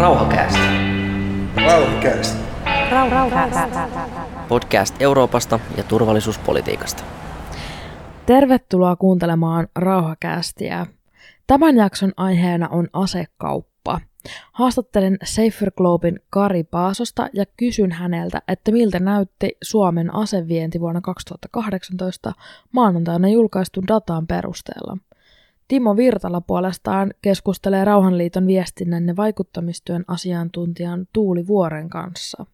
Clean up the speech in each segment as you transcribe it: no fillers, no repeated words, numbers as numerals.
Rauhakäästä. Rauhakäästä. Podcast Euroopasta ja turvallisuuspolitiikasta. Tervetuloa kuuntelemaan Rauhakäästiä. Tämän jakson aiheena on asekauppa. Haastattelen SaferGloben Kari Paasosta ja kysyn häneltä, että miltä näytti Suomen asevienti vuonna 2018 maanantaina julkaistun datan perusteella. Timo Virtala puolestaan keskustelee Rauhanliiton viestinnän ja vaikuttamistyön asiantuntijan Tuuli Vuoren kanssa.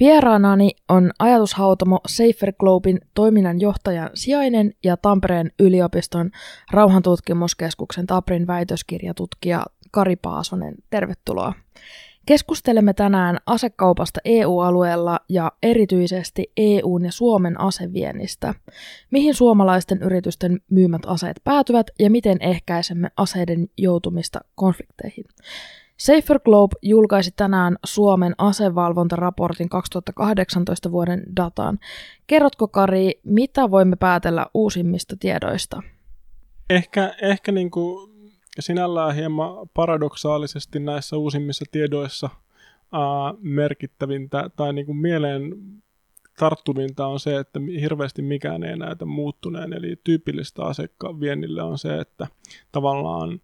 Vieraanani on ajatushautomo SaferGloben toiminnanjohtajan sijainen ja Tampereen yliopiston rauhantutkimuskeskuksen TAPRin väitöskirjatutkija Kari Paasonen. Tervetuloa. Keskustelemme tänään asekaupasta EU-alueella ja erityisesti EUn ja Suomen aseviennistä. Mihin suomalaisten yritysten myymät aseet päätyvät ja miten ehkäisemme aseiden joutumista konflikteihin? SaferGlobe julkaisi tänään Suomen asevalvontaraportin 2018 vuoden dataan. Kerrotko, Kari, mitä voimme päätellä uusimmista tiedoista? Ehkä niin kuin sinällään hieman paradoksaalisesti näissä uusimmissa tiedoissa merkittävintä tai niin kuin mieleen tarttuvinta on se, että hirveästi mikään ei näytä muuttuneen. Eli tyypillistä aseviennille on se, että tavallaan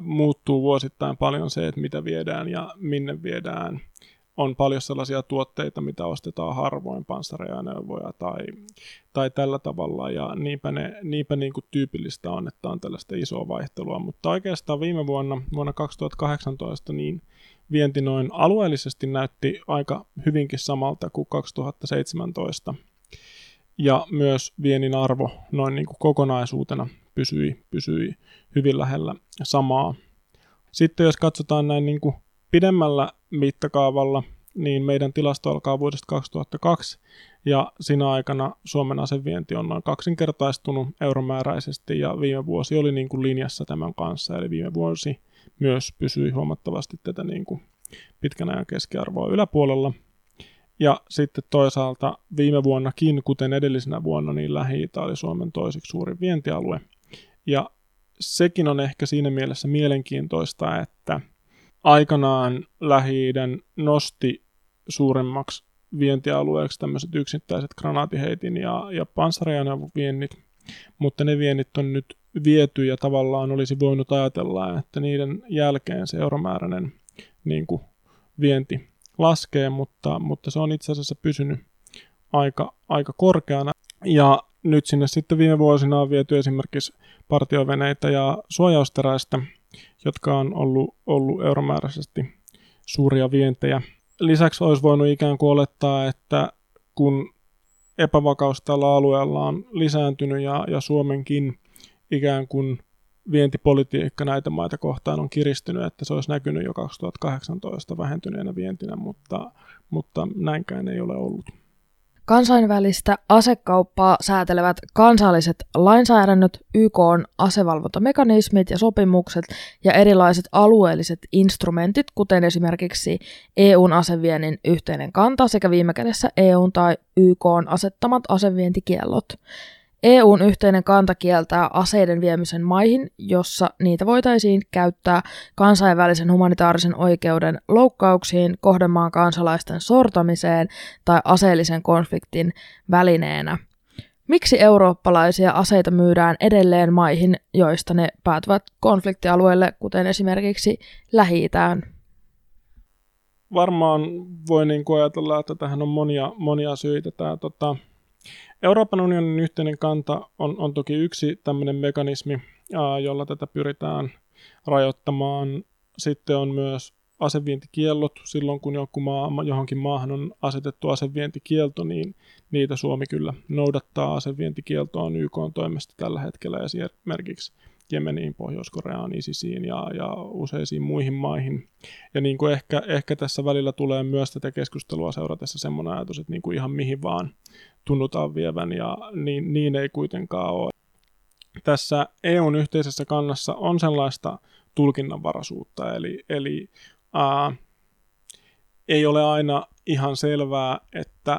muuttuu vuosittain paljon se, että mitä viedään ja minne viedään. On paljon sellaisia tuotteita, mitä ostetaan harvoin, panssariajoneuvoja tai tällä tavalla, ja niinpä niin kuin tyypillistä on, että on tällaista isoa vaihtelua. Mutta oikeastaan viime vuonna 2018, niin vienti noin alueellisesti näytti aika hyvinkin samalta kuin 2017, ja myös viennin arvo noin niin kuin kokonaisuutena pysyi hyvin lähellä samaa. Sitten jos katsotaan näin niin kuin pidemmällä mittakaavalla, niin meidän tilasto alkaa vuodesta 2002, ja siinä aikana Suomen asevienti on noin kaksinkertaistunut euromääräisesti, ja viime vuosi oli niin kuin linjassa tämän kanssa, eli viime vuosi myös pysyi huomattavasti tätä niin kuin pitkän ajan keskiarvoa yläpuolella. Ja sitten toisaalta viime vuonnakin, kuten edellisenä vuonna, niin Lähi-Itä oli Suomen toiseksi suurin vientialue, ja sekin on ehkä siinä mielessä mielenkiintoista, että aikanaan Lähi-idän nosti suuremmaksi vientialueeksi tämmöiset yksittäiset granaatiheitin ja panssariajoneuvoviennit, mutta ne viennit on nyt viety ja tavallaan olisi voinut ajatella, että niiden jälkeen se euromääräinen niin kuin vienti laskee, mutta se on itse asiassa pysynyt aika korkeana. Ja nyt sinne sitten viime vuosina on viety esimerkiksi partioveneitä ja suojausteräistä, jotka on ollut euromääräisesti suuria vientejä. Lisäksi olisi voinut ikään kuin olettaa, että kun epävakaus tällä alueella on lisääntynyt ja Suomenkin ikään kuin vientipolitiikka näitä maita kohtaan on kiristynyt, että se olisi näkynyt jo 2018 vähentyneenä vientinä, mutta näinkään ei ole ollut. Kansainvälistä asekauppaa säätelevät kansalliset lainsäädännöt, YK:n asevalvontamekanismit ja sopimukset ja erilaiset alueelliset instrumentit, kuten esimerkiksi EU:n aseviennin yhteinen kanta sekä viime kädessä EU:n tai YK:n asettamat asevientikiellot. EU:n yhteinen kanta kieltää aseiden viemisen maihin, jossa niitä voitaisiin käyttää kansainvälisen humanitaarisen oikeuden loukkauksiin, kohdemaan kansalaisten sortamiseen tai aseellisen konfliktin välineenä. Miksi eurooppalaisia aseita myydään edelleen maihin, joista ne päätyvät konfliktialueelle, kuten esimerkiksi Lähi-itään? Varmaan voi niin kuin ajatella, että tähän on monia syitä. Euroopan unionin yhteinen kanta on toki yksi tämmöinen mekanismi, jolla tätä pyritään rajoittamaan. Sitten on myös asevientikiellot. Silloin kun johonkin maahan on asetettu asevientikielto, niin niitä Suomi kyllä noudattaa. Asevientikieltoa YK:n toimesta tällä hetkellä esimerkiksi Jemeniin, Pohjois-Koreaan, Isisiin ja useisiin muihin maihin. Ja niin kuin ehkä tässä välillä tulee myös tätä keskustelua seuratessa semmoinen ajatus, että niin kuin ihan mihin vaan tunnutaan vievän, ja niin ei kuitenkaan ole. Tässä EUn yhteisessä kannassa on sellaista tulkinnanvaraisuutta, eli ei ole aina ihan selvää, että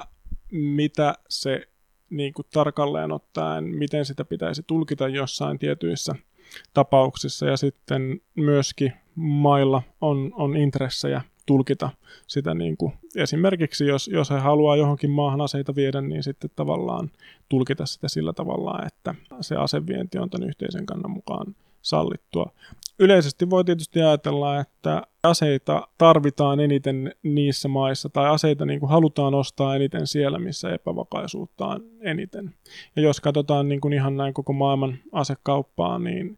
mitä se niin kuin tarkalleen ottaen, miten sitä pitäisi tulkita jossain tietyissä tapauksissa, ja sitten myöskin mailla on intressejä tulkita sitä niin kuin esimerkiksi, jos he haluaa johonkin maahan aseita viedä, niin sitten tavallaan tulkita sitä sillä tavalla, että se asevienti on tämän yhteisen kannan mukaan sallittua. Yleisesti voi tietysti ajatella, että aseita tarvitaan eniten niissä maissa, tai aseita niin kuin halutaan ostaa eniten siellä, missä epävakaisuutta on eniten. Ja jos katsotaan niin kuin ihan näin koko maailman asekauppaa, niin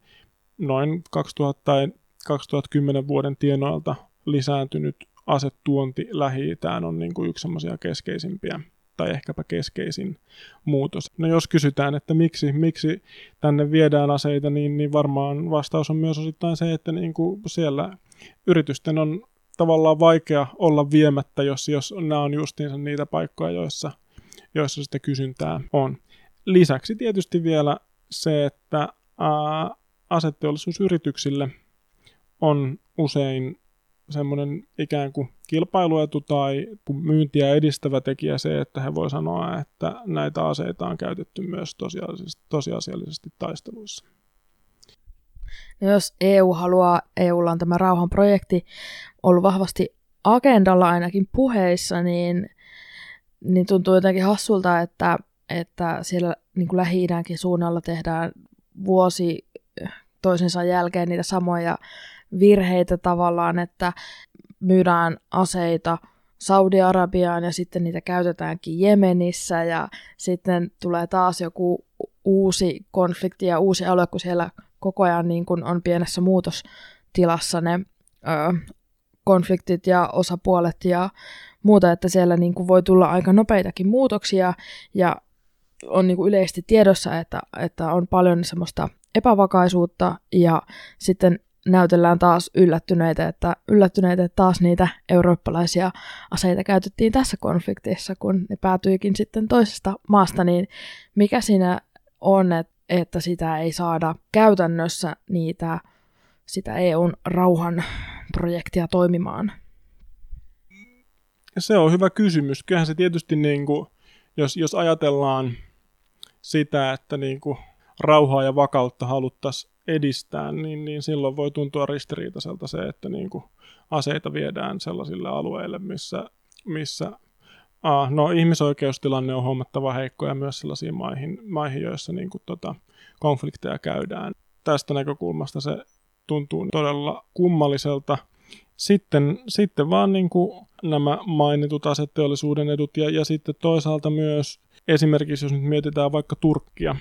noin 2000 tai 2010 vuoden tienoilta lisääntynyt asetuonti Lähi-Itään on niin kuin yksi semmoisia keskeisimpiä, tai ehkäpä keskeisin muutos. No jos kysytään, että miksi tänne viedään aseita, niin varmaan vastaus on myös osittain se, että niin kuin siellä yritysten on tavallaan vaikea olla viemättä, jos nämä on justiinsa niitä paikkoja, joissa sitä kysyntää on. Lisäksi tietysti vielä se, että aseteollisuusyrityksille on usein semmoinen ikään kuin kilpailuetu tai myyntiä edistävä tekijä se, että he voi sanoa, että näitä aseita on käytetty myös tosiasiallisesti taisteluissa. No jos EU haluaa, EUlla on tämä rauhanprojekti ollut vahvasti agendalla ainakin puheissa, niin tuntuu jotenkin hassulta, että siellä niin kuin Lähi-idänkin suunnalla tehdään vuosi toisensa jälkeen niitä samoja virheitä tavallaan, että myydään aseita Saudi-Arabiaan ja sitten niitä käytetäänkin Jemenissä ja sitten tulee taas joku uusi konflikti ja uusi alue, kun siellä koko ajan niin kun on pienessä muutostilassa ne konfliktit ja osapuolet ja muuta, että siellä niin kun voi tulla aika nopeitakin muutoksia ja on niin kun yleisesti tiedossa, että on paljon semmoista epävakaisuutta ja sitten näytellään taas yllättyneitä, että taas niitä eurooppalaisia aseita käytettiin tässä konfliktissa, kun ne päätyikin sitten toisesta maasta, niin mikä siinä on, että sitä ei saada käytännössä sitä EUn rauhanprojektia toimimaan? Se on hyvä kysymys. Kyllähän se tietysti, niin kuin, jos ajatellaan sitä, että niin kuin rauhaa ja vakautta haluttaisiin edistää, niin silloin voi tuntua ristiriitaiselta se, että niin kuin aseita viedään sellaisille alueille, missä ihmisoikeustilanne on huomattava heikko ja myös sellaisiin maihin, joissa niin kuin konflikteja käydään. Tästä näkökulmasta se tuntuu todella kummalliselta. Sitten vaan niin kuin nämä mainitut aseteollisuuden edut ja sitten toisaalta myös esimerkiksi jos nyt mietitään vaikka Turkkia,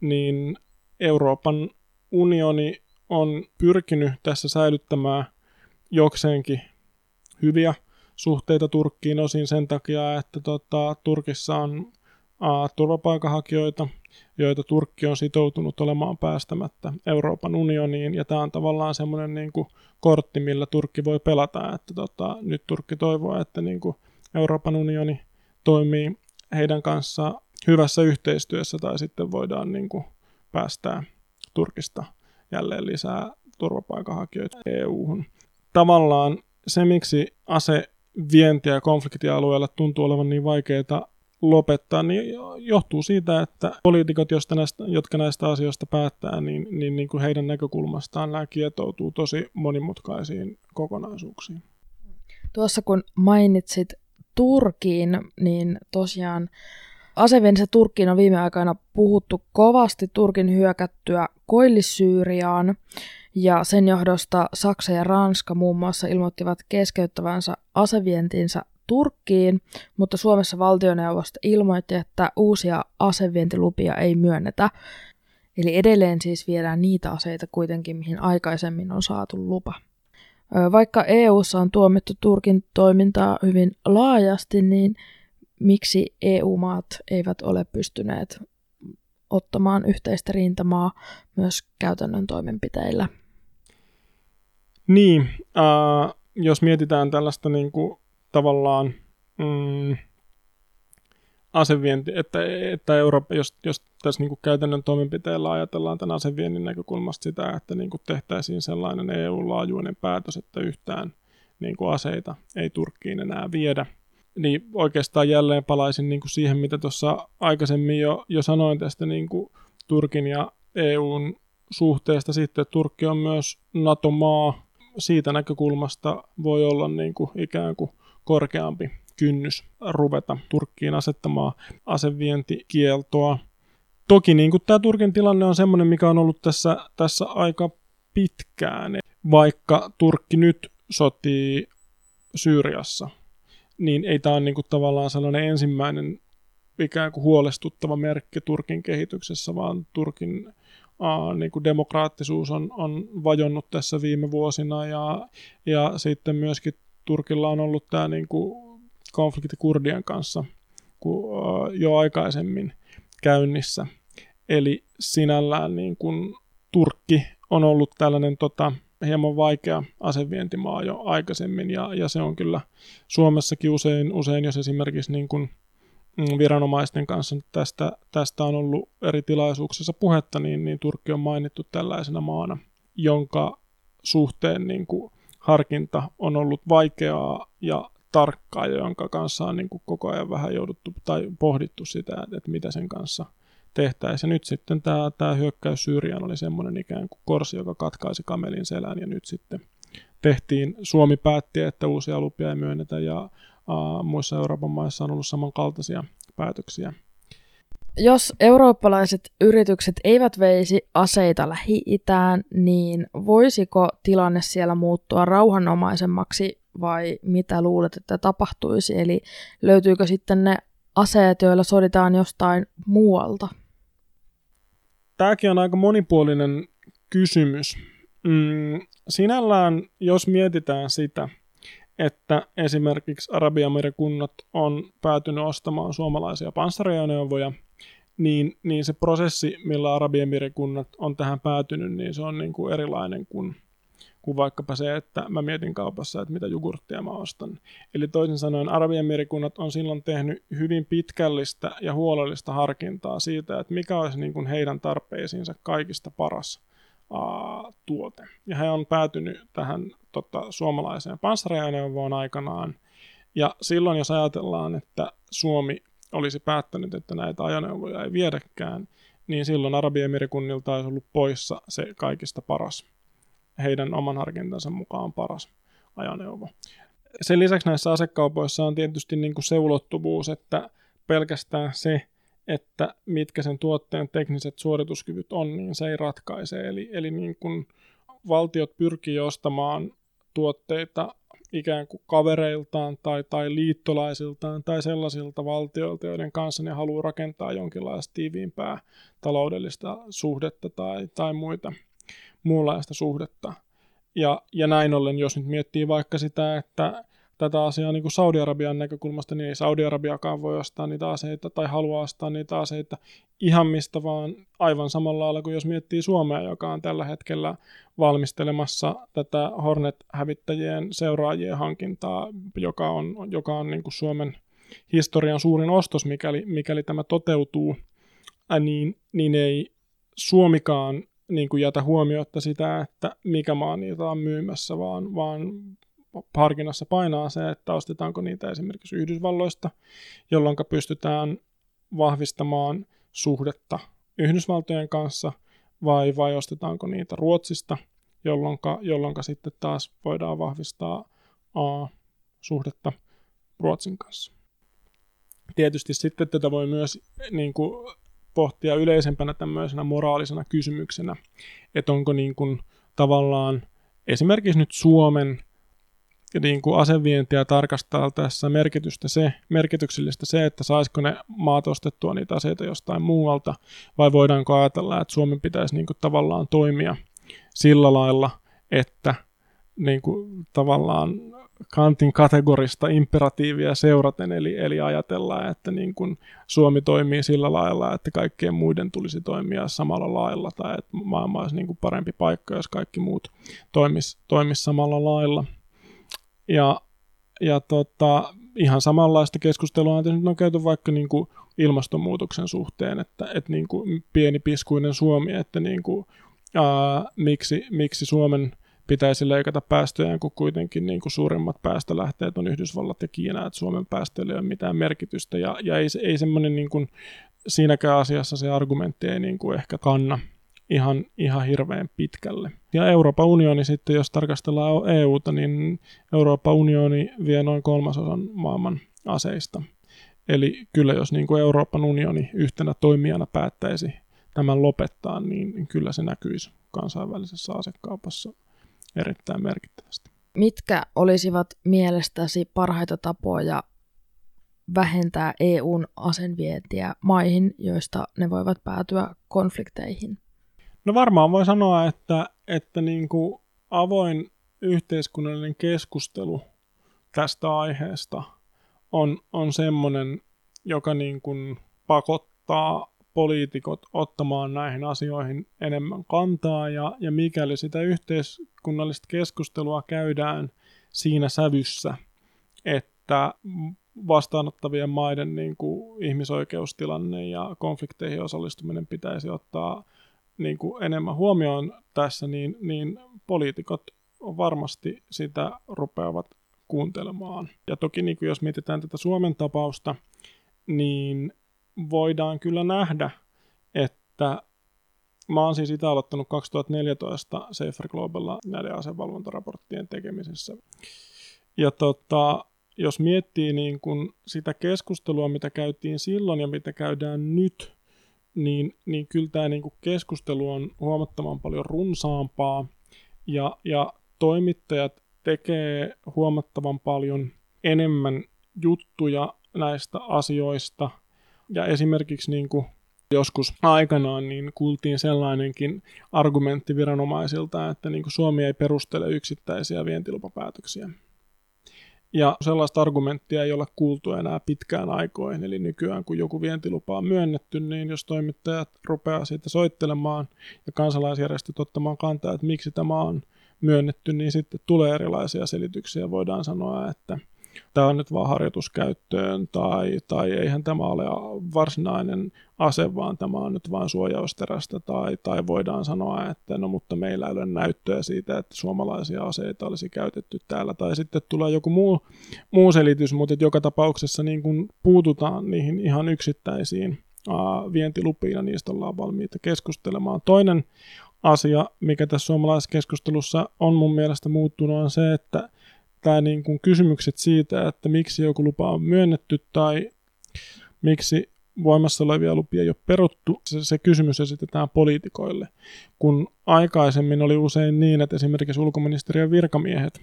niin Euroopan unioni on pyrkinyt tässä säilyttämään jokseenkin hyviä suhteita Turkkiin osin sen takia, että Turkissa on turvapaikanhakijoita, joita Turkki on sitoutunut olemaan päästämättä Euroopan unioniin, ja tämä on tavallaan semmoinen niin kuin kortti, millä Turkki voi pelata, että nyt Turkki toivoo, että niin kuin Euroopan unioni toimii heidän kanssaan hyvässä yhteistyössä, tai sitten voidaan niin kuin päästää Turkista jälleen lisää turvapaikanhakijoita EU-hun. Tavallaan se, miksi asevientiä ja konfliktialueella tuntuu olevan niin vaikeaa lopettaa, niin johtuu siitä, että poliitikot, jotka näistä asioista päättää, niin kuin heidän näkökulmastaan nämä kietoutuu tosi monimutkaisiin kokonaisuuksiin. Tuossa kun mainitsit Turkin, niin tosiaan aseviennissä Turkkiin on viime aikoina puhuttu kovasti Turkin hyökättyä Koillis-Syyriaan, ja sen johdosta Saksa ja Ranska muun muassa ilmoittivat keskeyttävänsä asevientinsä Turkkiin, mutta Suomessa valtioneuvosto ilmoitti, että uusia asevientilupia ei myönnetä. Eli edelleen siis viedään niitä aseita kuitenkin, mihin aikaisemmin on saatu lupa. Vaikka EU:ssa on tuomittu Turkin toimintaa hyvin laajasti, niin miksi EU-maat eivät ole pystyneet ottamaan yhteistä rintamaa myös käytännön toimenpiteillä? Niin, jos mietitään tällaista niin kuin, tavallaan asevienti, että Eurooppa, jos tässä niin kuin, käytännön toimenpiteillä ajatellaan tämän aseviennin näkökulmasta sitä, että niin kuin, tehtäisiin sellainen EU-laajuinen päätös, että yhtään niin kuin, aseita ei Turkkiin enää viedä, niin oikeastaan jälleen palaisin niin kuin siihen, mitä tuossa aikaisemmin jo sanoin tästä niin kuin Turkin ja EUn suhteesta. Sitten Turkki on myös NATO-maa, siitä näkökulmasta voi olla niin kuin ikään kuin korkeampi kynnys ruveta Turkkiin asettamaan asevientikieltoa. Toki niin kuin tämä Turkin tilanne on semmoinen, mikä on ollut tässä aika pitkään. Vaikka Turkki nyt sotii Syyriassa, niin ei tämä ole niin kuin tavallaan sellainen ensimmäinen ikään kuin huolestuttava merkki Turkin kehityksessä, vaan Turkin niin kuin demokraattisuus on vajonnut tässä viime vuosina ja sitten myöskin Turkilla on ollut tämä niin kuin konflikti kurdien kanssa jo aikaisemmin käynnissä. Eli sinällään niin kuin Turkki on ollut tällainen hieman vaikea asevientimaa jo aikaisemmin ja se on kyllä Suomessakin usein jos esimerkiksi niin kuin viranomaisten kanssa tästä on ollut eri tilaisuuksissa puhetta, niin Turkki on mainittu tällaisena maana, jonka suhteen niin kuin harkinta on ollut vaikeaa ja tarkkaa, ja jonka kanssa on niin kuin koko ajan vähän jouduttu tai pohdittu sitä, että mitä sen kanssa tehtäisiin. Ja nyt sitten tämä hyökkäys Syyriaan oli semmoinen ikään kuin korsi, joka katkaisi kamelin selän, ja nyt sitten tehtiin, Suomi päätti, että uusia lupia ei myönnetä, ja muissa Euroopan maissa on ollut samankaltaisia päätöksiä. Jos eurooppalaiset yritykset eivät veisi aseita Lähi-Itään, niin voisiko tilanne siellä muuttua rauhanomaisemmaksi vai mitä luulet, että tapahtuisi? Eli löytyykö sitten ne aseet, joilla soditaan jostain muualta? Tämäkin on aika monipuolinen kysymys. Sinällään, jos mietitään sitä, että esimerkiksi Arabiamerikunnat on päätynyt ostamaan suomalaisia panssariajoneuvoja, niin se prosessi, millä Arabiamerikunnat on tähän päätynyt, niin se on niin kuin erilainen kuin vaikkapa se, että mä mietin kaupassa, että mitä jogurttia mä ostan. Eli toisin sanoen Arabiamerikunnat on silloin tehnyt hyvin pitkällistä ja huolellista harkintaa siitä, että mikä olisi niin kuin heidän tarpeisiinsa kaikista paras tuote. Ja he on päätynyt tähän suomalaiseen panssariajoneuvoon aikanaan. Ja silloin, jos ajatellaan, että Suomi olisi päättänyt, että näitä ajoneuvoja ei viedäkään, niin silloin Arabiamerikunnilta olisi ollut poissa se kaikista paras, heidän oman harkintansa mukaan paras ajoneuvo. Sen lisäksi näissä asekaupoissa on tietysti niin kuin se ulottuvuus, että pelkästään se, että mitkä sen tuotteen tekniset suorituskyvyt on, niin se ei ratkaise. Eli niin kuin valtiot pyrkii ostamaan tuotteita ikään kuin kavereiltaan tai liittolaisiltaan tai sellaisilta valtioilta, joiden kanssa ne haluaa rakentaa jonkinlaista tiiviimpää taloudellista suhdetta tai muunlaista suhdetta. Ja näin ollen, jos nyt miettii vaikka sitä, että tätä asiaa niin kuin Saudi-Arabian näkökulmasta, niin ei Saudi-Arabiakaan voi ostaa niitä aseita tai halua ostaa niitä aseita ihan mistä vaan, aivan samalla lailla kuin jos miettii Suomea, joka on tällä hetkellä valmistelemassa tätä Hornet-hävittäjien seuraajien hankintaa, joka on niin kuin Suomen historian suurin ostos, mikäli tämä toteutuu, niin ei Suomikaan niin kuin jätä huomiota sitä, että mikä maa niitä on myymässä, vaan harkinnassa painaa se, että ostetaanko niitä esimerkiksi Yhdysvalloista, jolloin pystytään vahvistamaan suhdetta Yhdysvaltojen kanssa, vai ostetaanko niitä Ruotsista, jolloin sitten taas voidaan vahvistaa suhdetta Ruotsin kanssa. Tietysti sitten tätä voi myös niin kuin pohtia yleisempänä tämmöisenä moraalisena kysymyksenä, että onko niin kuin tavallaan esimerkiksi nyt Suomen niin kuin asevientiä tarkastaa tässä merkityksellistä se, että saisiko ne maat ostettua niitä aseita jostain muualta, vai voidaanko ajatella, että Suomen pitäisi niin kuin tavallaan toimia sillä lailla, että niin kuin tavallaan Kantin kategorista imperatiivia seuraten, eli ajatellaan, että niin kuin Suomi toimii sillä lailla, että kaikkien muiden tulisi toimia samalla lailla, tai että maailma olisi niin kuin parempi paikka, jos kaikki muut toimis samalla lailla. Ja ihan samanlaista keskustelua on käyty vaikka niin kuin ilmastonmuutoksen suhteen, että niin kuin pienipiskuinen Suomi, että niin kuin, miksi Suomen pitäisi leikata päästöjään, kun kuitenkin niin kuin suurimmat päästölähteet on Yhdysvallat ja Kiina, että Suomen päästöillä ei ole mitään merkitystä, ja ei semmoinen niin kuin siinäkään asiassa se argumentti ei niin kuin ehkä kanna ihan hirveän pitkälle. Ja Euroopan unioni sitten, jos tarkastellaan EUta, niin Euroopan unioni vie noin 1/3 maailman aseista. Eli kyllä jos niin kuin Euroopan unioni yhtenä toimijana päättäisi tämän lopettaa, niin kyllä se näkyisi kansainvälisessä asekaupassa erittäin merkittävästi. Mitkä olisivat mielestäsi parhaita tapoja vähentää EUn asenvientiä maihin, joista ne voivat päätyä konflikteihin? No varmaan voi sanoa, että niin kuin avoin yhteiskunnallinen keskustelu tästä aiheesta on semmoinen, joka niin kuin pakottaa poliitikot ottamaan näihin asioihin enemmän kantaa, ja mikäli sitä yhteiskunnallista keskustelua käydään siinä sävyssä, että vastaanottavien maiden niin kuin ihmisoikeustilanne ja konflikteihin osallistuminen pitäisi ottaa niin kuin enemmän huomioon tässä, niin poliitikot varmasti sitä rupeavat kuuntelemaan. Ja toki niin kuin jos mietitään tätä Suomen tapausta, niin voidaan kyllä nähdä, että mä oon siis itse aloittanut 2014 SaferGlobella näiden asevalvontaraporttien tekemisessä. Ja jos miettii niin kun sitä keskustelua, mitä käytiin silloin ja mitä käydään nyt, niin kyllä tämä niin kun keskustelu on huomattavan paljon runsaampaa, ja toimittajat tekee huomattavan paljon enemmän juttuja näistä asioista. Ja esimerkiksi niin kuin joskus aikanaan niin kuultiin sellainenkin argumentti viranomaisilta, että niin kuin Suomi ei perustele yksittäisiä vientilupapäätöksiä. Ja sellaista argumenttia ei ole kuultu enää pitkään aikoihin, eli nykyään kun joku vientilupa on myönnetty, niin jos toimittajat rupeaa siitä soittelemaan ja kansalaisjärjestöt ottamaan kantaa, että miksi tämä on myönnetty, niin sitten tulee erilaisia selityksiä. Voidaan sanoa, että tämä on nyt vaan harjoituskäyttöön, tai eihän tämä ole varsinainen ase, vaan tämä on nyt vain suojausterästä, tai voidaan sanoa, että no mutta meillä ei ole näyttöä siitä, että suomalaisia aseita olisi käytetty täällä, tai sitten tulee joku muu selitys, mutta joka tapauksessa niin kun puututaan niihin ihan yksittäisiin vientilupiin ja niistä ollaan valmiita keskustelemaan. Toinen asia, mikä tässä suomalaisessa keskustelussa on mun mielestä muuttunut, on se, että niin kuin kysymykset siitä, että miksi joku lupa on myönnetty tai miksi voimassa olevia lupia ei ole peruttu, se kysymys esitetään poliitikoille. Kun aikaisemmin oli usein niin, että esimerkiksi ulkoministeriön virkamiehet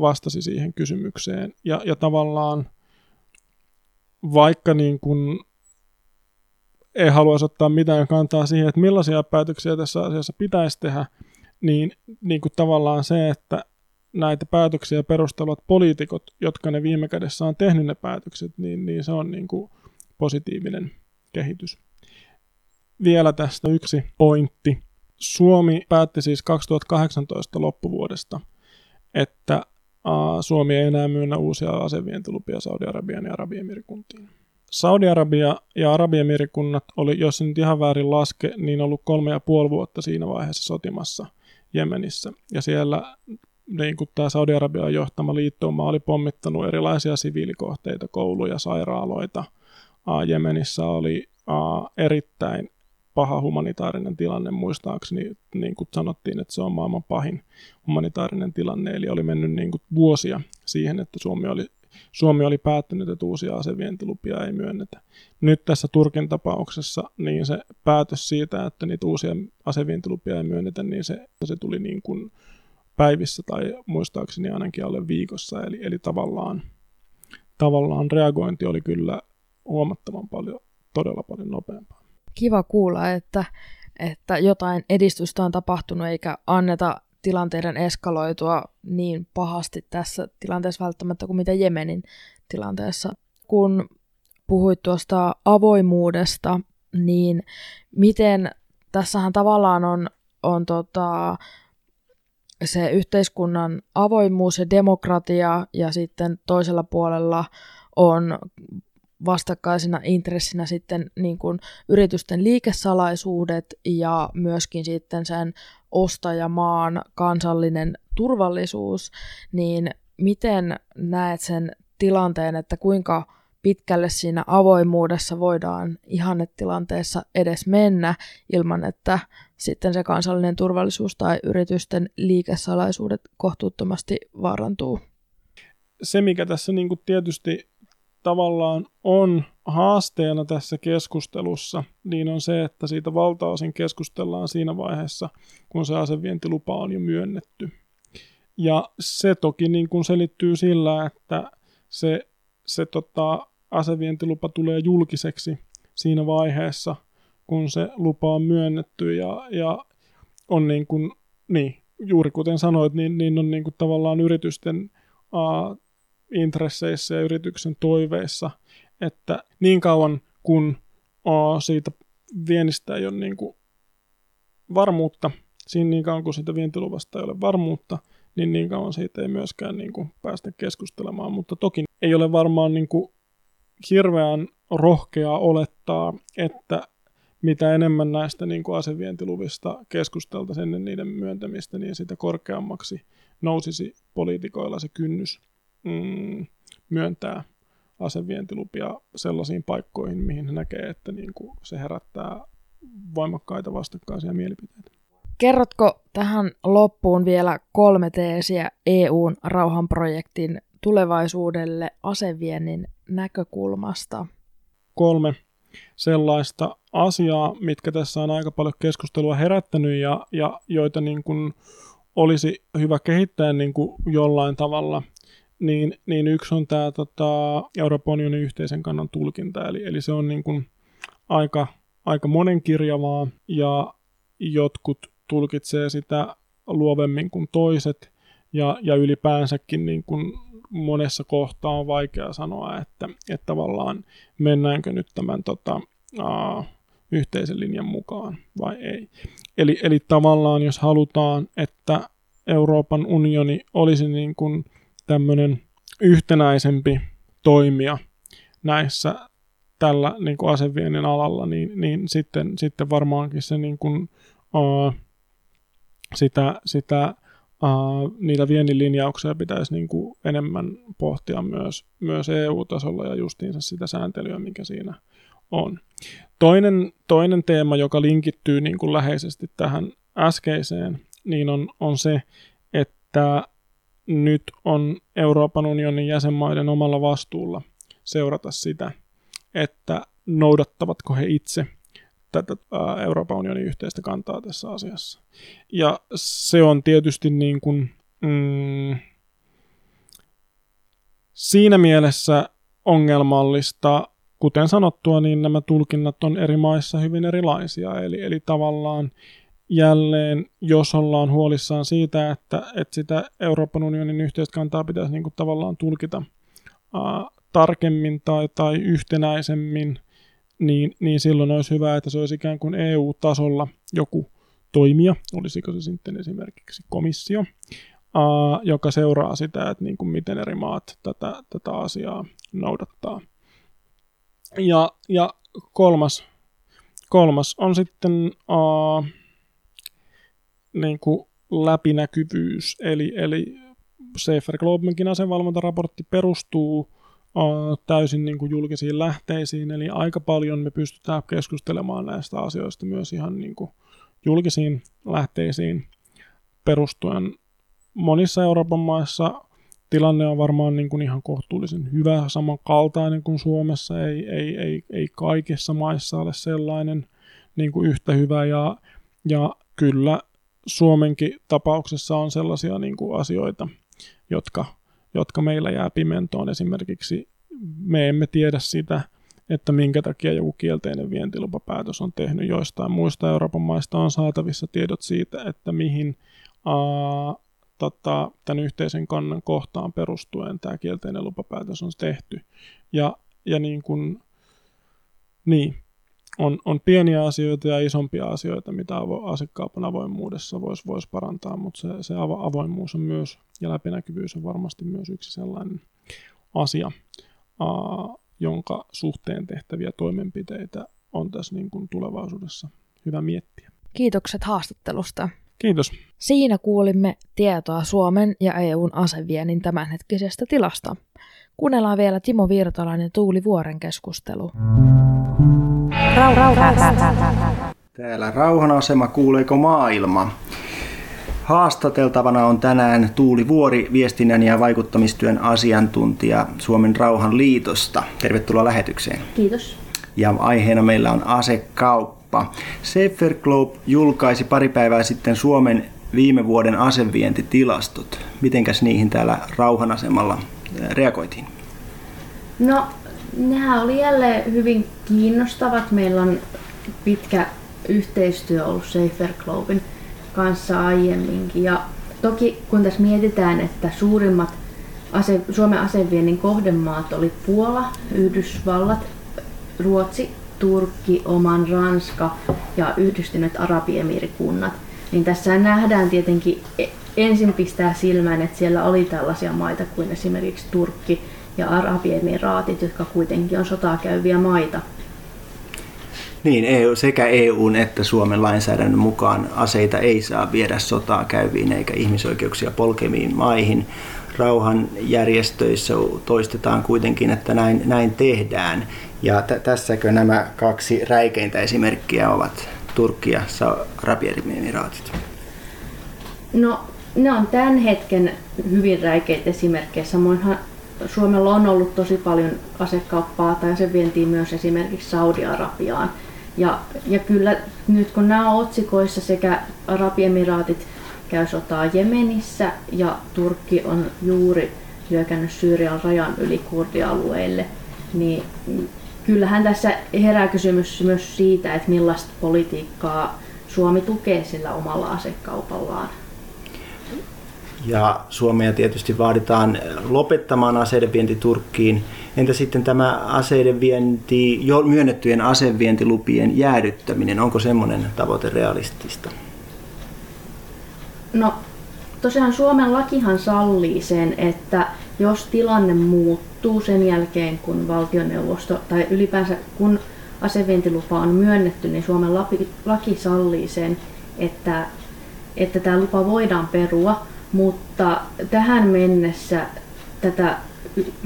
vastasi siihen kysymykseen. Ja tavallaan vaikka niin kuin ei haluaisi ottaa mitään kantaa siihen, että millaisia päätöksiä tässä asiassa pitäisi tehdä, niin kuin tavallaan se, että näitä päätöksiä perustelevat poliitikot, jotka ne viime kädessä on tehnyt ne päätökset, niin se on niin kuin positiivinen kehitys. Vielä tästä yksi pointti. Suomi päätti siis 2018 loppuvuodesta, että Suomi ei enää myynnä uusia asevientilupia Saudi-Arabian ja Arabiemiirikuntiin. Saudi-Arabia ja Arabiemiirikunnat oli, jos se nyt ihan väärin laske, niin ollut 3,5 vuotta siinä vaiheessa sotimassa Jemenissä, ja siellä niin kuin tämä Saudi-Arabian johtama liittouma oli pommittanut erilaisia siviilikohteita, kouluja, sairaaloita. Jemenissä oli erittäin paha humanitaarinen tilanne, muistaakseni niin kuin sanottiin, että se on maailman pahin humanitaarinen tilanne, eli oli mennyt niin kuin vuosia siihen, että Suomi oli päättänyt, että uusia asevientilupia ei myönnetä. Nyt tässä Turkin tapauksessa niin se päätös siitä, että niitä uusia asevientilupia ei myönnetä, niin se tuli niin kuin päivissä tai muistaakseni ainakin alle viikossa, eli tavallaan reagointi oli kyllä huomattavan paljon, todella paljon nopeampaa. Kiva kuulla, että jotain edistystä on tapahtunut eikä anneta tilanteiden eskaloitua niin pahasti tässä tilanteessa välttämättä kuin mitä Jemenin tilanteessa. Kun puhuit tuosta avoimuudesta, niin miten tässähän tavallaan on se yhteiskunnan avoimuus ja demokratia, ja sitten toisella puolella on vastakkaisena intressinä sitten niin kuin yritysten liikesalaisuudet ja myöskin sitten sen ostajamaan kansallinen turvallisuus, niin miten näet sen tilanteen, että kuinka pitkälle siinä avoimuudessa voidaan ihannetilanteessa edes mennä ilman, että sitten se kansallinen turvallisuus tai yritysten liikesalaisuudet kohtuuttomasti vaarantuu. Se, mikä tässä niin kuin tietysti tavallaan on haasteena tässä keskustelussa, niin on se, että siitä valtaosin keskustellaan siinä vaiheessa, kun se asevientilupa on jo myönnetty. Ja se toki niin kuin selittyy sillä, että se asevientilupa tulee julkiseksi siinä vaiheessa, kun se lupa on myönnetty ja on niin kuin, niin, juuri kuten sanoit, niin on niin kuin tavallaan yritysten intresseissä ja yrityksen toiveissa, että niin kauan kun siitä viennistä ei ole niin kuin varmuutta, siinä niin kauan kun siitä vientiluvasta ei ole varmuutta, niin kauan siitä ei myöskään niin kuin päästä keskustelemaan, mutta toki ei ole varmaan niin kuin hirveän rohkeaa olettaa, että mitä enemmän näistä niin kuin asevientiluvista keskusteltaisiin ennen niiden myöntämistä, niin sitä korkeammaksi nousisi poliitikoilla se kynnys myöntää asevientilupia sellaisiin paikkoihin, mihin he näkee, että niin kuin se herättää voimakkaita vastakkaisia mielipiteitä. Kerrotko tähän loppuun vielä 3 teesiä EU:n rauhanprojektin tulevaisuudelle aseviennin näkökulmasta? 3 sellaista asiaa, mitkä tässä on aika paljon keskustelua herättänyt ja joita niin kuin olisi hyvä kehittää niin kuin jollain tavalla, niin yksi on tämä Euroopan unionin yhteisen kannan tulkinta, eli se on niin kuin aika monenkirjavaa ja jotkut tulkitsee sitä luovemmin kuin toiset, ja ylipäänsäkin niin kuin monessa kohtaa on vaikea sanoa, että tavallaan mennäänkö nyt tämän yhteisen linjan mukaan vai ei. Eli tavallaan jos halutaan, että Euroopan unioni olisi niin kuin tämmöinen yhtenäisempi toimija näissä tällä niin kuin aseviennin alalla, niin sitten varmaankin se niin kuin niitä vienninlinjauksia pitäisi niin kuin enemmän pohtia myös EU-tasolla ja justiinsa sitä sääntelyä, mikä siinä on. Toinen teema, joka linkittyy niin kuin läheisesti tähän äskeiseen, niin on se, että nyt on Euroopan unionin jäsenmaiden omalla vastuulla seurata sitä, että noudattavatko he itse tätä Euroopan unionin yhteistä kantaa tässä asiassa. Ja se on tietysti niin kuin, siinä mielessä ongelmallista, kuten sanottua, niin nämä tulkinnat on eri maissa hyvin erilaisia. Eli tavallaan jälleen, jos ollaan huolissaan siitä, että sitä Euroopan unionin yhteistä kantaa pitäisi niin kuin tavallaan tulkita tarkemmin tai yhtenäisemmin, niin silloin olisi hyvä, että se olisi ikään kuin EU-tasolla joku toimija, olisiko se sitten esimerkiksi komissio, joka seuraa sitä, että niin kuin miten eri maat tätä asiaa noudattaa. Ja kolmas on sitten niin kuin läpinäkyvyys, eli SaferGlobenkin asevalvontaraportti perustuu täysin niin kuin julkisiin lähteisiin, eli aika paljon me pystytään keskustelemaan näistä asioista myös ihan niin kuin julkisiin lähteisiin perustuen. Monissa Euroopan maissa tilanne on varmaan niin kuin ihan kohtuullisen hyvä, samankaltainen kuin Suomessa, ei kaikissa maissa ole sellainen niin kuin yhtä hyvä, ja kyllä Suomenkin tapauksessa on sellaisia niin kuin asioita, jotka meillä jää pimentoon. Esimerkiksi me emme tiedä sitä, että minkä takia joku kielteinen vientilupapäätös on tehnyt. Joistain muista Euroopan maista on saatavissa tiedot siitä, että mihin tämän yhteisen kannan kohtaan perustuen tämä kielteinen lupapäätös on tehty. Ja niin kuin, niin, on pieniä asioita ja isompia asioita, mitä asekaupan avoimuudessa voisi parantaa, mutta se avoimuus on myös, ja läpinäkyvyys on varmasti myös yksi sellainen asia, jonka suhteen tehtäviä toimenpiteitä on tässä niin kuin tulevaisuudessa hyvä miettiä. Kiitokset haastattelusta. Kiitos. Siinä kuulimme tietoa Suomen ja EU:n aseviennin tämänhetkisestä tilasta. Kuunnellaan vielä Timo Virtalan ja Tuuli Vuoren keskustelu. Täällä Rauhanasema, kuuleeko maailma? Haastateltavana on tänään Tuuli Vuori, viestinnän ja vaikuttamistyön asiantuntija Suomen Rauhanliitosta. Tervetuloa lähetykseen. Kiitos. Ja aiheena meillä on asekauppa. SaferGlobe julkaisi pari päivää sitten Suomen viime vuoden asevientitilastot. Mitenkäs niihin täällä Rauhanasemalla reagoitiin? No, nehän oli jälleen hyvin kiinnostavat. Meillä on pitkä yhteistyö ollut SaferGloben kanssa aiemminkin. Ja toki kun tässä mietitään, että suurimmat Suomen aseviennin kohdemaat oli Puola, Yhdysvallat, Ruotsi, Turkki, Oman, Ranska ja Yhdistyneet Arabiemiirikunnat, niin tässä nähdään tietenkin, ensin pistää silmään, että siellä oli tällaisia maita kuin esimerkiksi Turkki ja Arabiemiraatit, jotka kuitenkin on sotaa käyviä maita. Niin, sekä EU:n että Suomen lainsäädännön mukaan aseita ei saa viedä sotaa käyviin eikä ihmisoikeuksia polkemiin maihin. Rauhanjärjestöissä toistetaan kuitenkin, että näin tehdään. Ja tässäkö nämä kaksi räikeintä esimerkkiä ovat, Turkki ja Arabiemiraatit? No, ne on tämän hetken hyvin räikeitä esimerkkejä. Samoinhan Suomella on ollut tosi paljon asekauppaa tai asevientiä myös esimerkiksi Saudi-Arabiaan. Ja kyllä nyt kun nämä on otsikoissa, sekä Arabiemiraatit käy sotaa Jemenissä ja Turkki on juuri hyökännyt Syyrian rajan yli kurdialueille, niin kyllähän tässä herää kysymys myös siitä, että millaista politiikkaa Suomi tukee sillä omalla asekaupallaan. Ja Suomea tietysti vaaditaan lopettamaan aseiden vienti Turkkiin. Entä sitten tämä aseiden vienti, jo myönnettyjen asevientilupien jäädyttäminen, onko semmoinen tavoite realistista? No, tosiaan Suomen lakihan sallii sen, että jos tilanne muuttuu sen jälkeen, kun valtioneuvosto tai ylipäänsä kun asevientilupa on myönnetty, niin Suomen laki sallii sen, että tämä lupa voidaan perua. Mutta tähän mennessä tätä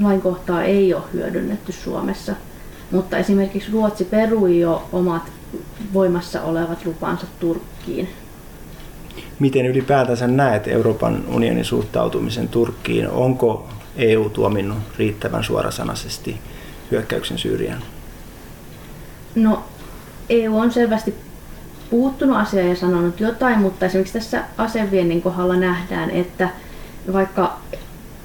lainkohtaa ei ole hyödynnetty Suomessa. Mutta esimerkiksi Ruotsi perui jo omat voimassa olevat lupansa Turkkiin. Miten ylipäätänsä näet Euroopan unionin suhtautumisen Turkkiin? Onko EU tuominnut riittävän suorasanaisesti hyökkäyksen Syyriaan? No, EU on selvästi puuttunut asiaan ja sanonut jotain, mutta esimerkiksi tässä aseviennin kohdalla nähdään, että vaikka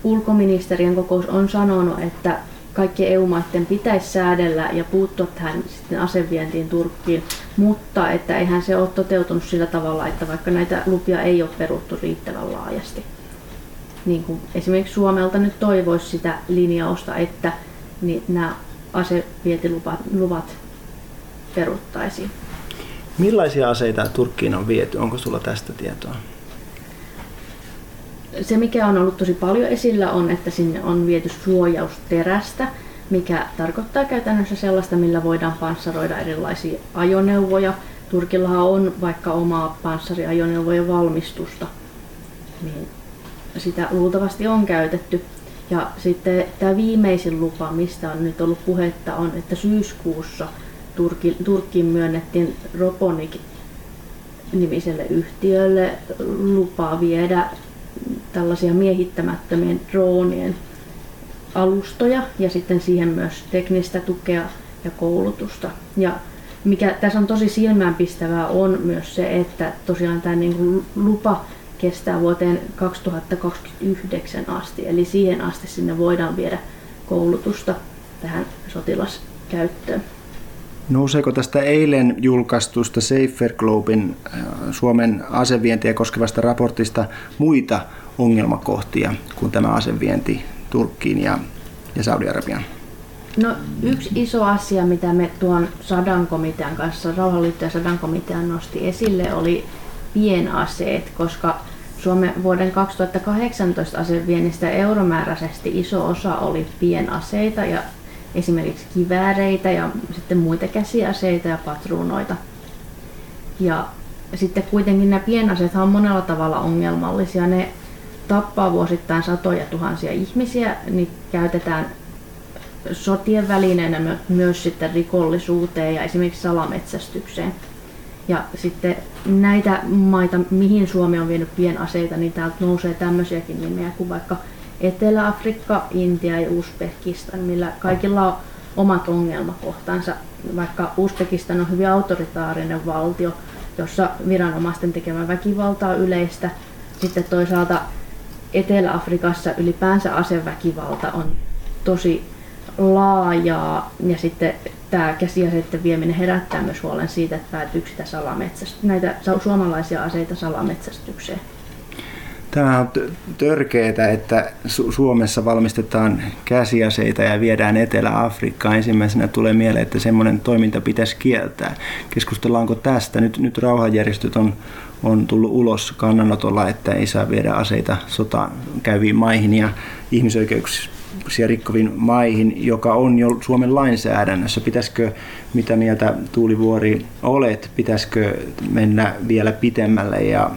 ulkoministeriön kokous on sanonut, että kaikkien EU-maiden pitäisi säädellä ja puuttua tähän sitten asevientiin Turkkiin, mutta että eihän se ole toteutunut sillä tavalla, että vaikka näitä lupia ei ole peruttu riittävän laajasti. Niin kuin esimerkiksi Suomelta nyt toivoisi sitä linjausta, että niin nämä asevientiluvat peruttaisiin. Millaisia aseita Turkkiin on viety? Onko sulla tästä tietoa? Se, mikä on ollut tosi paljon esillä, on, että sinne on viety suojausterästä, mikä tarkoittaa käytännössä sellaista, millä voidaan panssaroida erilaisia ajoneuvoja. Turkillahan on vaikka omaa panssariajoneuvojen valmistusta, niin sitä luultavasti on käytetty. Ja sitten tämä viimeisin lupa, mistä on nyt ollut puhetta, on, että syyskuussa Turkkiin myönnettiin Roponik-nimiselle yhtiölle lupaa viedä tällaisia miehittämättömien droonien alustoja ja sitten siihen myös teknistä tukea ja koulutusta. Ja mikä tässä on tosi silmäänpistävää on myös se, että tosiaan tämä lupa kestää vuoteen 2029 asti, eli siihen asti sinne voidaan viedä koulutusta tähän sotilaskäyttöön. Nouseeko tästä eilen julkaistusta SaferGloben Suomen asevientiä koskevasta raportista muita ongelmakohtia kuin tämä asevienti Turkkiin ja Saudi-Arabiaan? No, yksi iso asia, mitä me tuon Sadan komitean kanssa, Rauhanliitto ja Sadan komitean nosti esille, oli pienaseet, koska Suomen vuoden 2018 aseviennistä euromääräisesti iso osa oli pienaseita ja esimerkiksi kivääreitä ja sitten muita käsiaseita ja patruunoita. Ja sitten kuitenkin nämä pienaseethan on monella tavalla ongelmallisia. Ne tappaa vuosittain satoja tuhansia ihmisiä, niin käytetään sotien välineenä myös sitten rikollisuuteen ja esimerkiksi salametsästykseen. Ja sitten näitä maita, mihin Suomi on vienyt pienaseita, niin täältä nousee tämmöisiäkin nimiä kuin vaikka Etelä-Afrikka, Intia ja Uzbekistan, millä kaikilla on omat ongelmakohtansa. Vaikka Uzbekistan on hyvin autoritaarinen valtio, jossa viranomaisten tekemä väkivalta on yleistä. Sitten toisaalta Etelä-Afrikassa ylipäänsä aseväkivalta on tosi laajaa, ja sitten tämä käsiaseiden vieminen herättää myös huolen siitä, että päätyykö sitä näitä suomalaisia aseita salametsästykseen. Tämä on törkeää, että Suomessa valmistetaan käsiaseita ja viedään Etelä-Afrikkaan. Ensimmäisenä tulee mieleen, että semmoinen toiminta pitäisi kieltää. Keskustellaanko tästä? Nyt rauhanjärjestöt on tullut ulos kannanotolla, että ei saa viedä aseita sotaan käyviin maihin ja ihmisoikeuksia rikkoviin maihin, joka on jo Suomen lainsäädännössä. Pitäisikö, mitä mieltä Tuuli Vuori olet, pitäisikö mennä vielä pitemmälle ja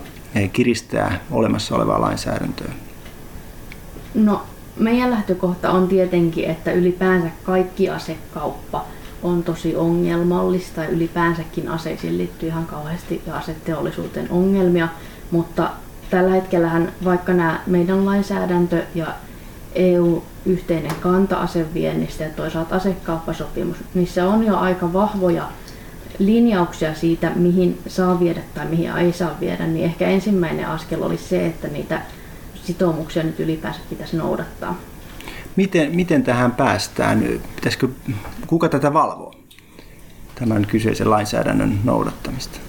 kiristää olemassa olevaa lainsäädäntöä? No, meidän lähtökohta on tietenkin, että ylipäänsä kaikki asekauppa on tosi ongelmallista ja ylipäänsäkin aseisiin liittyy ihan kauheasti ja aseteollisuuteen ongelmia, mutta tällä hetkellähän vaikka nämä meidän lainsäädäntö ja EU-yhteinen kanta aseviennistä ja toisaalta asekauppasopimus, niissä on jo aika vahvoja linjauksia siitä, mihin saa viedä tai mihin ei saa viedä, niin ehkä ensimmäinen askel olisi se, että niitä sitoumuksia nyt ylipäänsä pitäisi noudattaa. Miten tähän päästään? Pitäisikö, kuka tätä valvoo, tämän kyseisen lainsäädännön noudattamista?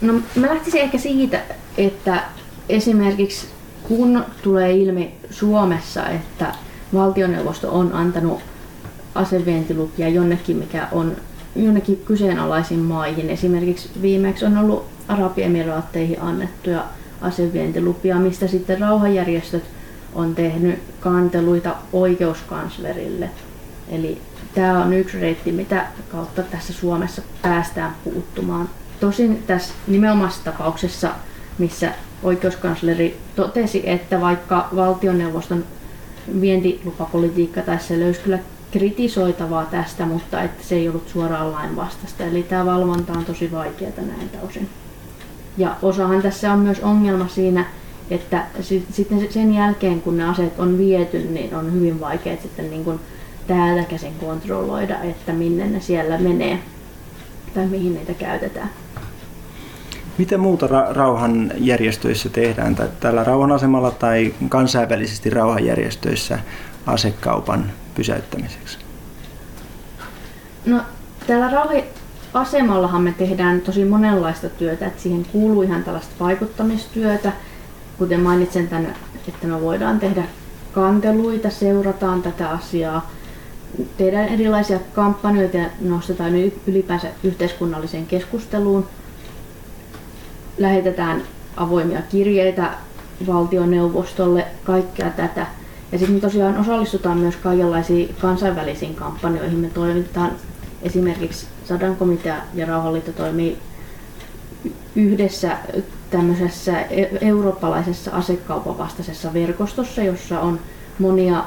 No, mä lähtisin ehkä siitä, että esimerkiksi kun tulee ilmi Suomessa, että valtioneuvosto on antanut asevientilupia jonnekin, mikä on jonnekin kyseenalaisiin maihin. Esimerkiksi viimeksi on ollut Arabiemiraatteihin annettuja asevientilupia, mistä sitten rauhanjärjestöt on tehnyt kanteluita oikeuskanslerille. Eli tämä on yksi reitti, mitä kautta tässä Suomessa päästään puuttumaan. Tosin tässä nimenomaisessa tapauksessa, missä oikeuskansleri totesi, että vaikka valtioneuvoston vientilupapolitiikka tässä löysi kyllä kritisoitavaa tästä, mutta että se ei ollut suoraan lainvastaista. Eli tämä valvonta on tosi vaikeaa näiltä osin. Ja osahan tässä on myös ongelma siinä, että sitten sen jälkeen, kun ne aseet on viety, niin on hyvin vaikea sitten niin kuin täältä käsin kontrolloida, että minne ne siellä menee tai mihin niitä käytetään. Mitä muuta rauhanjärjestöissä tehdään? Tällä rauhanasemalla tai kansainvälisesti rauhanjärjestöissä asekaupan pysäyttämiseksi? No, täällä rauhanasemallahan me tehdään tosi monenlaista työtä, että siihen kuuluu ihan tällaista vaikuttamistyötä. Kuten mainitsen tänne, että me voidaan tehdä kanteluita, seurataan tätä asiaa, tehdään erilaisia kampanjoita ja nostetaan ylipäänsä yhteiskunnalliseen keskusteluun. Lähetetään avoimia kirjeitä valtioneuvostolle, kaikkea tätä. Ja sitten me tosiaan osallistutaan myös kaikenlaisiin kansainvälisiin kampanjoihin. Me toimitaan esimerkiksi Sadan komitea ja Rauhanliitto toimii yhdessä tämmöisessä eurooppalaisessa asekaupan vastaisessa verkostossa, jossa on monia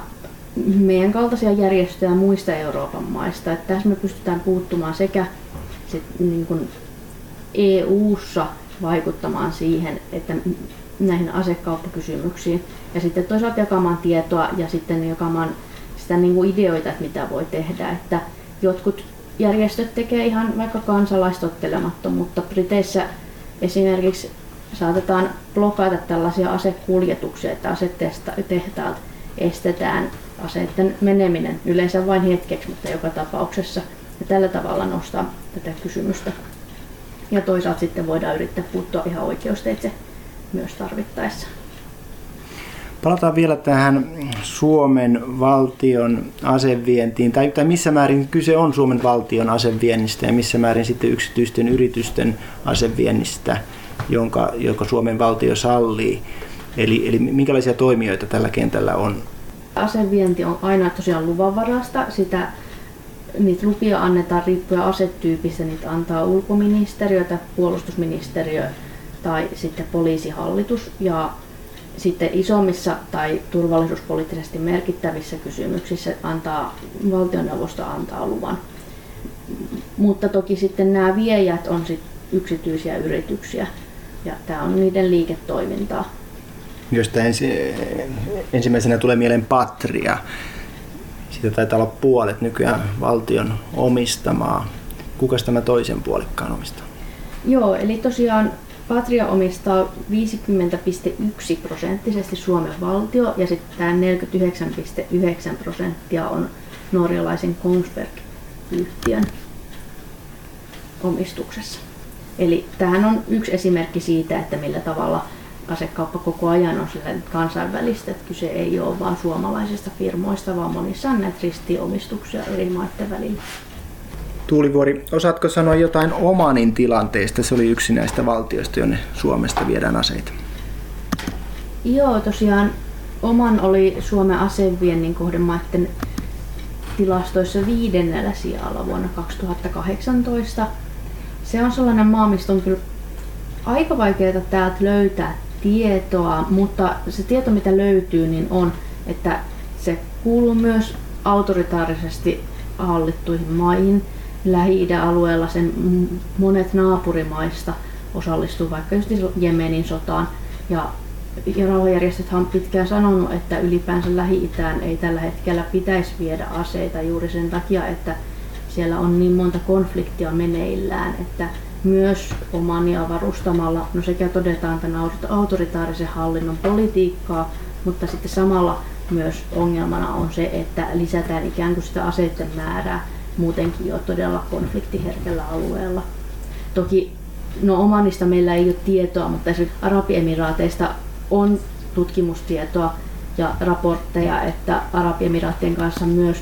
meidän kaltaisia järjestöjä muista Euroopan maista. Että tässä me pystytään puuttumaan sekä niin kuin EU-ssa vaikuttamaan siihen, että näihin asekauppakysymyksiin ja sitten toisaalta jakamaan tietoa ja sitten jakamaan sitä niin kuin ideoita, että mitä voi tehdä. Että jotkut järjestöt tekee ihan vaikka kansalaistottelemattomuutta. Briteissä esimerkiksi saatetaan blokata tällaisia asekuljetuksia, että asetehtaat estetään aseiden meneminen yleensä vain hetkeksi, mutta joka tapauksessa. Ja tällä tavalla nostaa tätä kysymystä. Ja toisaalta sitten voidaan yrittää puuttua ihan oikeusteitse myös tarvittaessa. Palataan vielä tähän Suomen valtion asevientiin, tai missä määrin kyse on Suomen valtion aseviennistä ja missä määrin sitten yksityisten yritysten aseviennistä, jonka Suomen valtio sallii. Eli minkälaisia toimijoita tällä kentällä on? Asevienti on aina tosiaan luvanvaraista. Niitä lupia annetaan riippuen asetyypistä, niitä antaa ulkoministeriö tai puolustusministeriö tai sitten poliisihallitus. Ja sitten isommissa tai turvallisuuspoliittisesti merkittävissä kysymyksissä valtioneuvosto antaa luvan. Mutta toki sitten nämä viejät on sit yksityisiä yrityksiä ja tämä on niiden liiketoimintaa. Josta ensimmäisenä tulee mieleen Patria. Siitä taitaa olla puolet nykyään valtion omistamaa. Kukas tämä toisen puolikkaan omistaa? Joo, eli tosiaan Patria omistaa 50,1% Suomen valtio ja sitten tämä 49,9% on norjalaisen Kongsberg-yhtiön omistuksessa. Eli tämähän on yksi esimerkki siitä, että millä tavalla asekauppa koko ajan on kansainvälistä, että kyse ei ole vain suomalaisista firmoista, vaan monissa on näitä ristiomistuksia eri maiden välillä. Tuuli Vuori, osaatko sanoa jotain Omanin tilanteesta? Se oli yksi näistä valtioista, jonne Suomesta viedään aseita. Joo, tosiaan Oman oli Suomen aseviennin kohdemaiden tilastoissa 5. sijalla vuonna 2018. Se on sellainen maa, mistä on kyllä aika vaikeaa täältä löytää tietoa, mutta se tieto mitä löytyy niin on, että se kuuluu myös autoritaarisesti hallittuihin maihin. Lähi-idän alueella sen monet naapurimaista osallistuu vaikka just Jemenin sotaan. Ja rauhanjärjestöthän on pitkään sanonut, että ylipäänsä Lähi-itään ei tällä hetkellä pitäisi viedä aseita juuri sen takia, että siellä on niin monta konfliktia meneillään, että myös Omania varustamalla, no sekä todetaan tämän autoritaarisen hallinnon politiikkaa, mutta sitten samalla myös ongelmana on se, että lisätään ikään kuin sitä aseiden määrää muutenkin jo todella konfliktiherkällä alueella. Toki no Omanista meillä ei ole tietoa, mutta esimerkiksi Arabiemiraateista on tutkimustietoa ja raportteja, että Arabiemiraattien kanssa myös,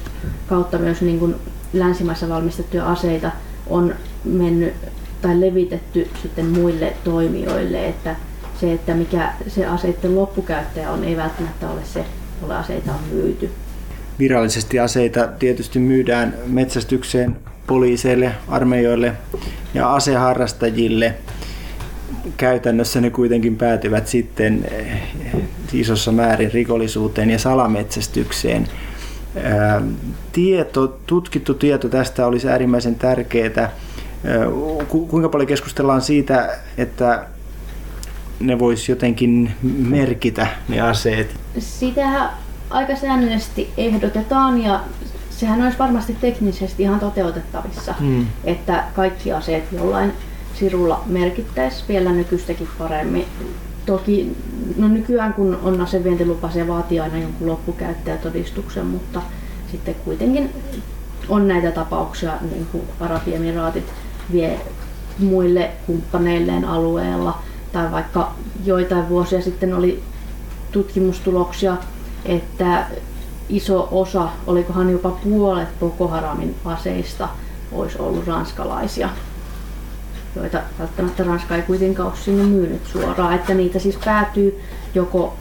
kautta myös niin kuin länsimaissa valmistettuja aseita on mennyt tai levitetty sitten muille toimijoille, että mikä se aseiden loppukäyttäjä on, ei välttämättä ole se, jolle aseita on myyty. Virallisesti aseita tietysti myydään metsästykseen, poliiseille, armeijoille ja aseharrastajille. Käytännössä ne kuitenkin päätyvät sitten isossa määrin rikollisuuteen ja salametsästykseen. Tutkittu tieto tästä olisi äärimmäisen tärkeää. Kuinka paljon keskustellaan siitä, että ne vois jotenkin merkitä ne aseet? Sitähän aika säännöllisesti ehdotetaan ja sehän olisi varmasti teknisesti ihan toteutettavissa, että kaikki aseet jollain sirulla merkittäisiin vielä nykyistäkin paremmin. Toki no nykyään kun on asevientilupa, se vaatii aina jonkun loppukäyttäjätodistuksen, mutta sitten kuitenkin on näitä tapauksia, niin kuin Arabiemiraatit vie muille kumppaneilleen alueella, tai vaikka joitain vuosia sitten oli tutkimustuloksia, että iso osa, olikohan jopa puolet Boko Haramin aseista, olisi ollut ranskalaisia, joita välttämättä Ranska ei kuitenkaan ole sinne myynyt suoraan, että niitä siis päätyy joko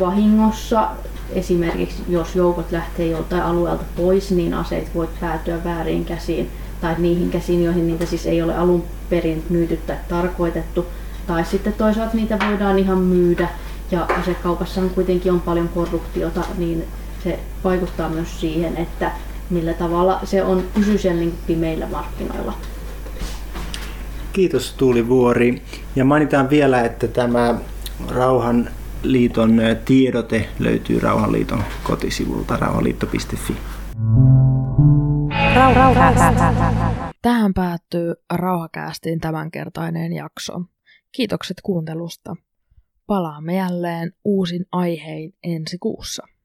vahingossa, esimerkiksi jos joukot lähtee joltain alueelta pois, niin aseet voi päätyä vääriin käsiin tai niihin käsiin, joihin niitä siis ei ole alun perin myyty tai tarkoitettu. Tai sitten toisaalta niitä voidaan ihan myydä ja asekaupassahan kuitenkin on paljon korruptiota, niin se vaikuttaa myös siihen, että millä tavalla se on pysyy siellä niin pimeillä markkinoilla. Kiitos Tuuli Vuori. Ja mainitaan vielä, että tämä Rauhanliiton tiedote löytyy Rauhanliiton kotisivulta rauhanliitto.fi. Tähän päättyy Rauhakäästin tämänkertainen jakso. Kiitokset kuuntelusta. Palaamme jälleen uusin aihein ensi kuussa.